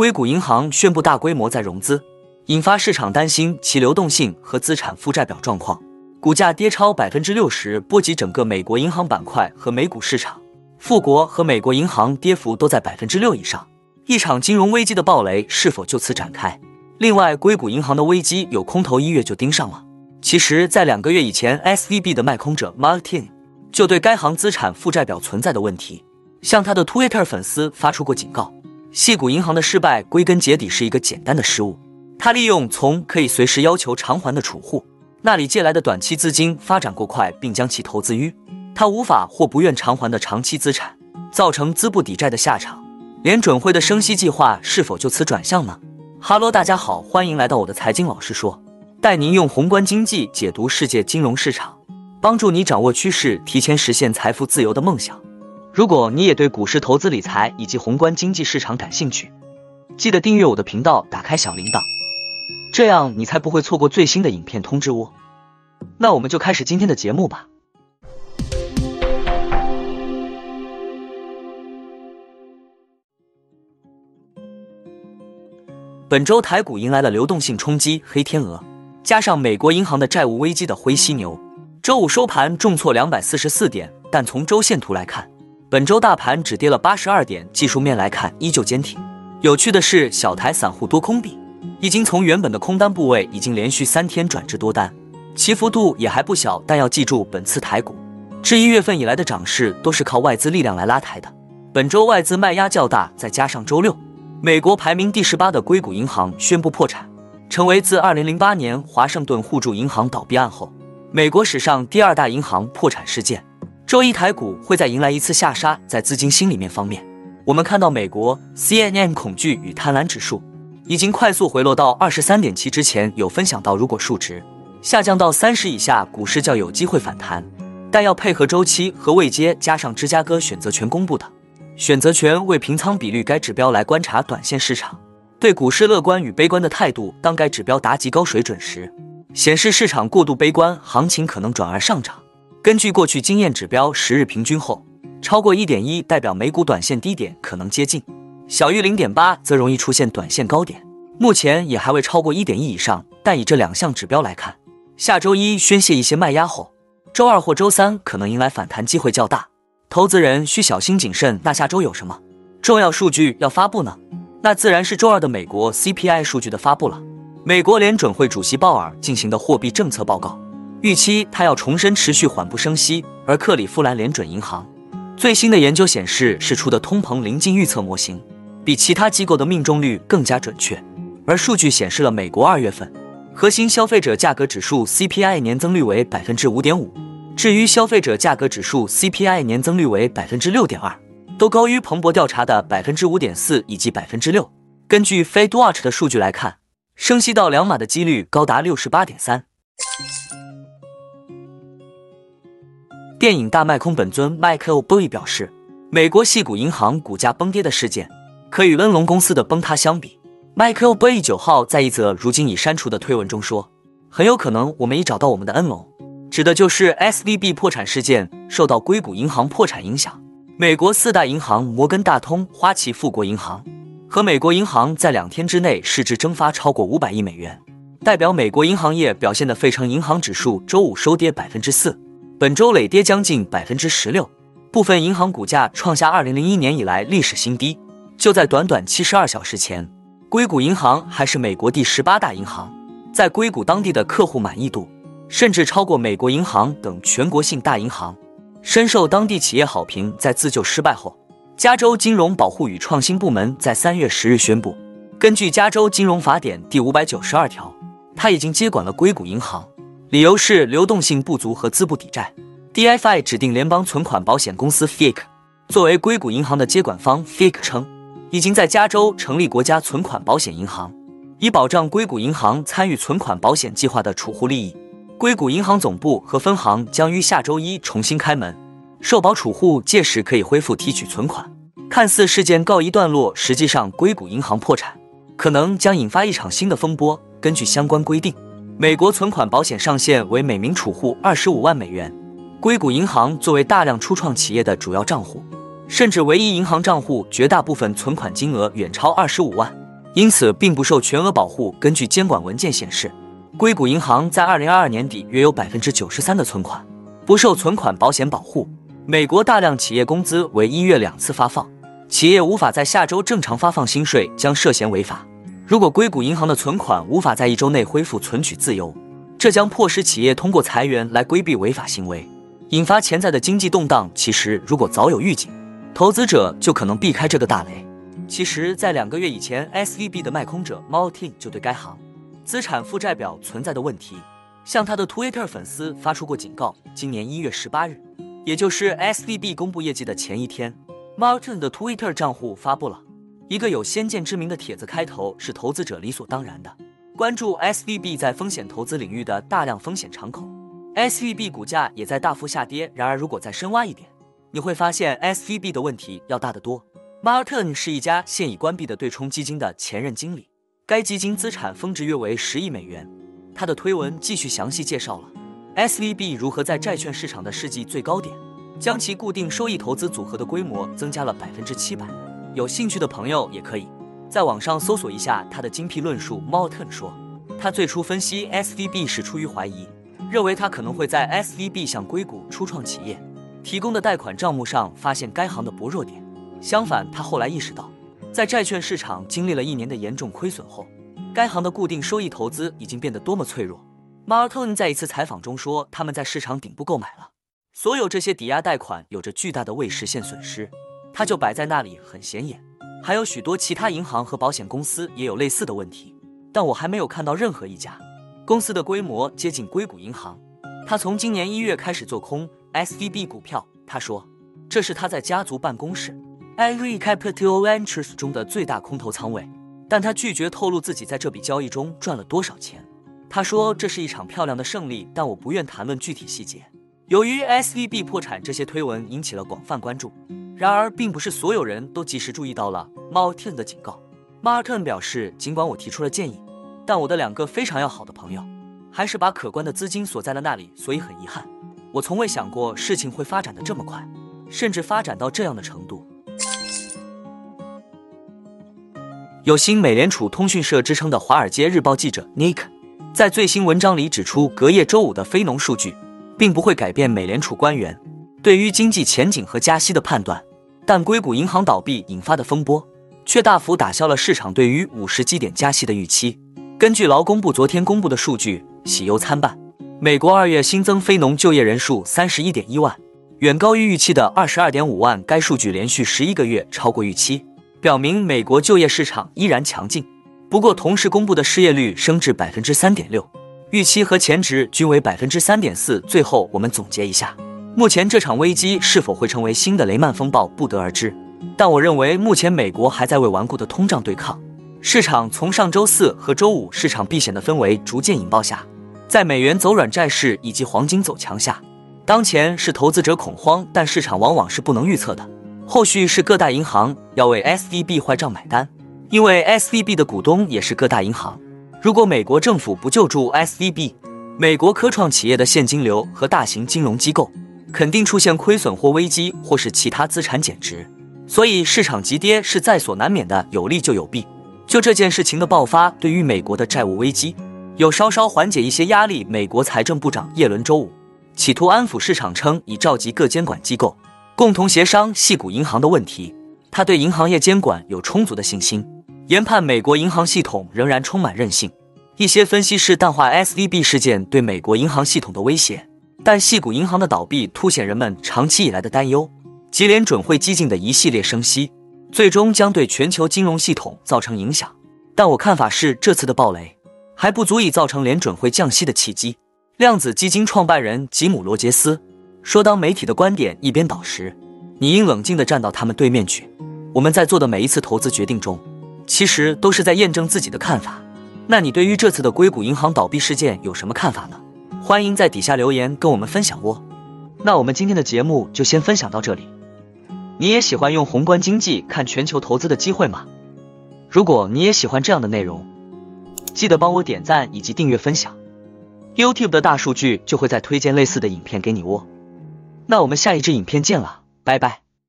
硅谷银行宣布大规模再融资，引发市场担心其流动性和资产负债表状况，股价跌超 60%， 波及整个美国银行板块和美股市场。富国和美国银行跌幅都在 6% 以上，一场金融危机的暴雷是否就此展开？另外，硅谷银行的危机有空头一月就盯上了。其实，在2个月以前 ，SVB 的卖空者 Martin 就对该行资产负债表存在的问题，向他的 Twitter 粉丝发出过警告。矽谷银行的失败归根结底是一个简单的失误，他利用从可以随时要求偿还的储户那里借来的短期资金发展过快，并将其投资于他无法或不愿偿还的长期资产，造成资不抵债的下场。联准会的升息计划是否就此转向呢？哈喽，大家好，欢迎来到我的财经老师说，带您用宏观经济解读世界金融市场，帮助你掌握趋势，提前实现财富自由的梦想。如果你也对股市投资理财以及宏观经济市场感兴趣，记得订阅我的频道，打开小铃铛，这样你才不会错过最新的影片通知哦。那我们就开始今天的节目吧。本周台股迎来了流动性冲击黑天鹅，加上美国银行的债务危机的灰犀牛，周五收盘重挫244点，但从周线图来看，本周大盘只跌了82点，技术面来看依旧坚挺。有趣的是，小台散户多空比已经从原本的空单部位已经连续3天转至多单，其幅度也还不小。但要记住，本次台股至1月份以来的涨势都是靠外资力量来拉抬的，本周外资卖压较大，再加上周六美国排名第18的硅谷银行宣布破产，成为自2008年华盛顿互助银行倒闭案后美国史上第2大银行破产事件，周一台股会再迎来一次下杀。在资金心理面方面，我们看到美国 CNN 恐惧与贪婪指数已经快速回落到 23.7， 之前有分享到，如果数值下降到30以下，股市较有机会反弹，但要配合周期和位阶，加上芝加哥选择权公布的选择权未平仓比率该指标来观察短线市场对股市乐观与悲观的态度。当该指标达及高水准时，显示市场过度悲观，行情可能转而上涨。根据过去经验指标10日平均后超过 1.1， 代表美股短线低点可能接近，小于 0.8 则容易出现短线高点，目前也还未超过 1.1 以上。但以这2项指标来看，下周一宣泄一些卖压后，周二或周三可能迎来反弹机会较大，投资人需小心谨慎。那下周有什么重要数据要发布呢？那自然是周二的美国 CPI 数据的发布了。美国联准会主席鲍尔进行的货币政策报告预期他要重申持续缓步升息，而克利夫兰联准银行最新的研究显示，释出的通膨临近预测模型比其他机构的命中率更加准确。而数据显示了美国2月份核心消费者价格指数 CPI 年增率为 5.5%， 至于消费者价格指数 CPI 年增率为 6.2%， 都高于彭博调查的 5.4% 以及 6%。 根据 FedWatch 的数据来看，升息到2码的几率高达 68.3%。电影大卖空本尊 Michael Boyle 表示，美国矽谷银行股价崩跌的事件可与恩龙公司的崩塌相比。Michael Boyle 9号在一则如今已删除的推文中说，很有可能我们已找到我们的恩龙，指的就是 SVB 破产事件受到硅谷银行破产影响。美国4大银行摩根大通、花旗富国银行和美国银行在2天之内市值蒸发超过500亿美元，代表美国银行业表现的费城银行指数周五收跌 4%，本周累跌将近 16%， 部分银行股价创下2001年以来历史新低。就在短短72小时前，硅谷银行还是美国第18大银行，在硅谷当地的客户满意度甚至超过美国银行等全国性大银行，深受当地企业好评。在自救失败后，加州金融保护与创新部门在3月10日宣布，根据加州金融法典第592条，他已经接管了硅谷银行，理由是流动性不足和资不抵债。 DFI 指定联邦存款保险公司 FIC 作为硅谷银行的接管方， FIC 称已经在加州成立国家存款保险银行，以保障硅谷银行参与存款保险计划的储户利益。硅谷银行总部和分行将于下周一重新开门，受保储户届时可以恢复提取存款。看似事件告一段落，实际上硅谷银行破产可能将引发一场新的风波。根据相关规定，美国存款保险上限为每名储户25万美元。硅谷银行作为大量初创企业的主要账户，甚至唯一银行账户，绝大部分存款金额远超25万。因此并不受全额保护。根据监管文件显示，硅谷银行在2022年底约有 93% 的存款不受存款保险保护。美国大量企业工资为1月2次发放，企业无法在下周正常发放薪水将涉嫌违法。如果硅谷银行的存款无法在1周内恢复存取自由，这将迫使企业通过裁员来规避违法行为，引发潜在的经济动荡。其实，如果早有预警，投资者就可能避开这个大雷。其实，在2个月以前 ，SVB 的卖空者 Martin 就对该行资产负债表存在的问题，向他的 Twitter 粉丝发出过警告。今年1月18日，也就是 SVB 公布业绩的前一天 ，Martin 的 Twitter 账户发布了一个有先见之明的帖子，开头是投资者理所当然的关注 SVB 在风险投资领域的大量风险敞口。SVB 股价也在大幅下跌，然而如果再深挖一点，你会发现 SVB 的问题要大得多。 Martin 是一家现已关闭的对冲基金的前任经理，该基金资产峰值约为10亿美元。他的推文继续详细介绍了 SVB 如何在债券市场的世纪最高点将其固定收益投资组合的规模增加了 700%。 有兴趣的朋友也可以在网上搜索一下他的精辟论述。 Martin 说，他最初分析 SVB 是出于怀疑，认为他可能会在 SVB 向硅谷初创企业提供的贷款账目上发现该行的薄弱点。相反，他后来意识到，在债券市场经历了1年的严重亏损后，该行的固定收益投资已经变得多么脆弱。Martin 在一次采访中说，他们在市场顶部购买了所有这些抵押贷款，有着巨大的未实现损失，它就摆在那里，很显眼。还有许多其他银行和保险公司也有类似的问题，但我还没有看到任何一家公司的规模接近硅谷银行。他从今年1月开始做空 SVB 股票。他说，这是他在家族办公室 Ivory Capital Ventures 中的最大空头仓位，但他拒绝透露自己在这笔交易中赚了多少钱。他说，这是一场漂亮的胜利，但我不愿谈论具体细节。由于 SVB 破产，这些推文引起了广泛关注。然而，并不是所有人都及时注意到了 Martin 的警告。Martin 表示，尽管我提出了建议，但我的2个非常要好的朋友还是把可观的资金锁在了那里，所以很遗憾，我从未想过事情会发展得这么快，甚至发展到这样的程度。有新美联储通讯社之称的《华尔街日报》记者 Nick 在最新文章里指出，隔夜周五的非农数据并不会改变美联储官员对于经济前景和加息的判断。但硅谷银行倒闭引发的风波却大幅打消了市场对于50基点加息的预期。根据劳工部昨天公布的数据，喜忧参半。美国2月新增非农就业人数 31.1 万，远高于预期的 22.5 万。该数据连续11个月超过预期，表明美国就业市场依然强劲。不过同时公布的失业率升至 3.6%， 预期和前值均为 3.4%。 最后我们总结一下，目前这场危机是否会成为新的雷曼风暴不得而知，但我认为目前美国还在为顽固的通胀对抗。市场从上周4和周5市场避险的氛围逐渐引爆下，在美元走软、债市以及黄金走强下，当前是投资者恐慌，但市场往往是不能预测的。后续是各大银行要为 SVB 坏账买单，因为 SVB 的股东也是各大银行。如果美国政府不救助 SVB， 美国科创企业的现金流和大型金融机构肯定出现亏损或危机，或是其他资产减值，所以市场急跌是在所难免的，有利就有弊。就这件事情的爆发，对于美国的债务危机有稍稍缓解一些压力。美国财政部长耶伦周五企图安抚市场，称已召集各监管机构共同协商矽谷银行的问题。他对银行业监管有充足的信心，研判美国银行系统仍然充满韧性。一些分析师淡化 SVB 事件对美国银行系统的威胁，但矽谷银行的倒闭凸显人们长期以来的担忧，及联准会激进的一系列升息最终将对全球金融系统造成影响。但我看法是，这次的暴雷还不足以造成联准会降息的契机。量子基金创办人吉姆·罗杰斯说，当媒体的观点一边倒时，你应冷静地站到他们对面去。我们在做的每一次投资决定中，其实都是在验证自己的看法。那你对于这次的硅谷银行倒闭事件有什么看法呢？欢迎在底下留言跟我们分享哦。那我们今天的节目就先分享到这里。你也喜欢用宏观经济看全球投资的机会吗？如果你也喜欢这样的内容，记得帮我点赞以及订阅分享， YouTube 的大数据就会再推荐类似的影片给你哦。那我们下一支影片见了，拜拜。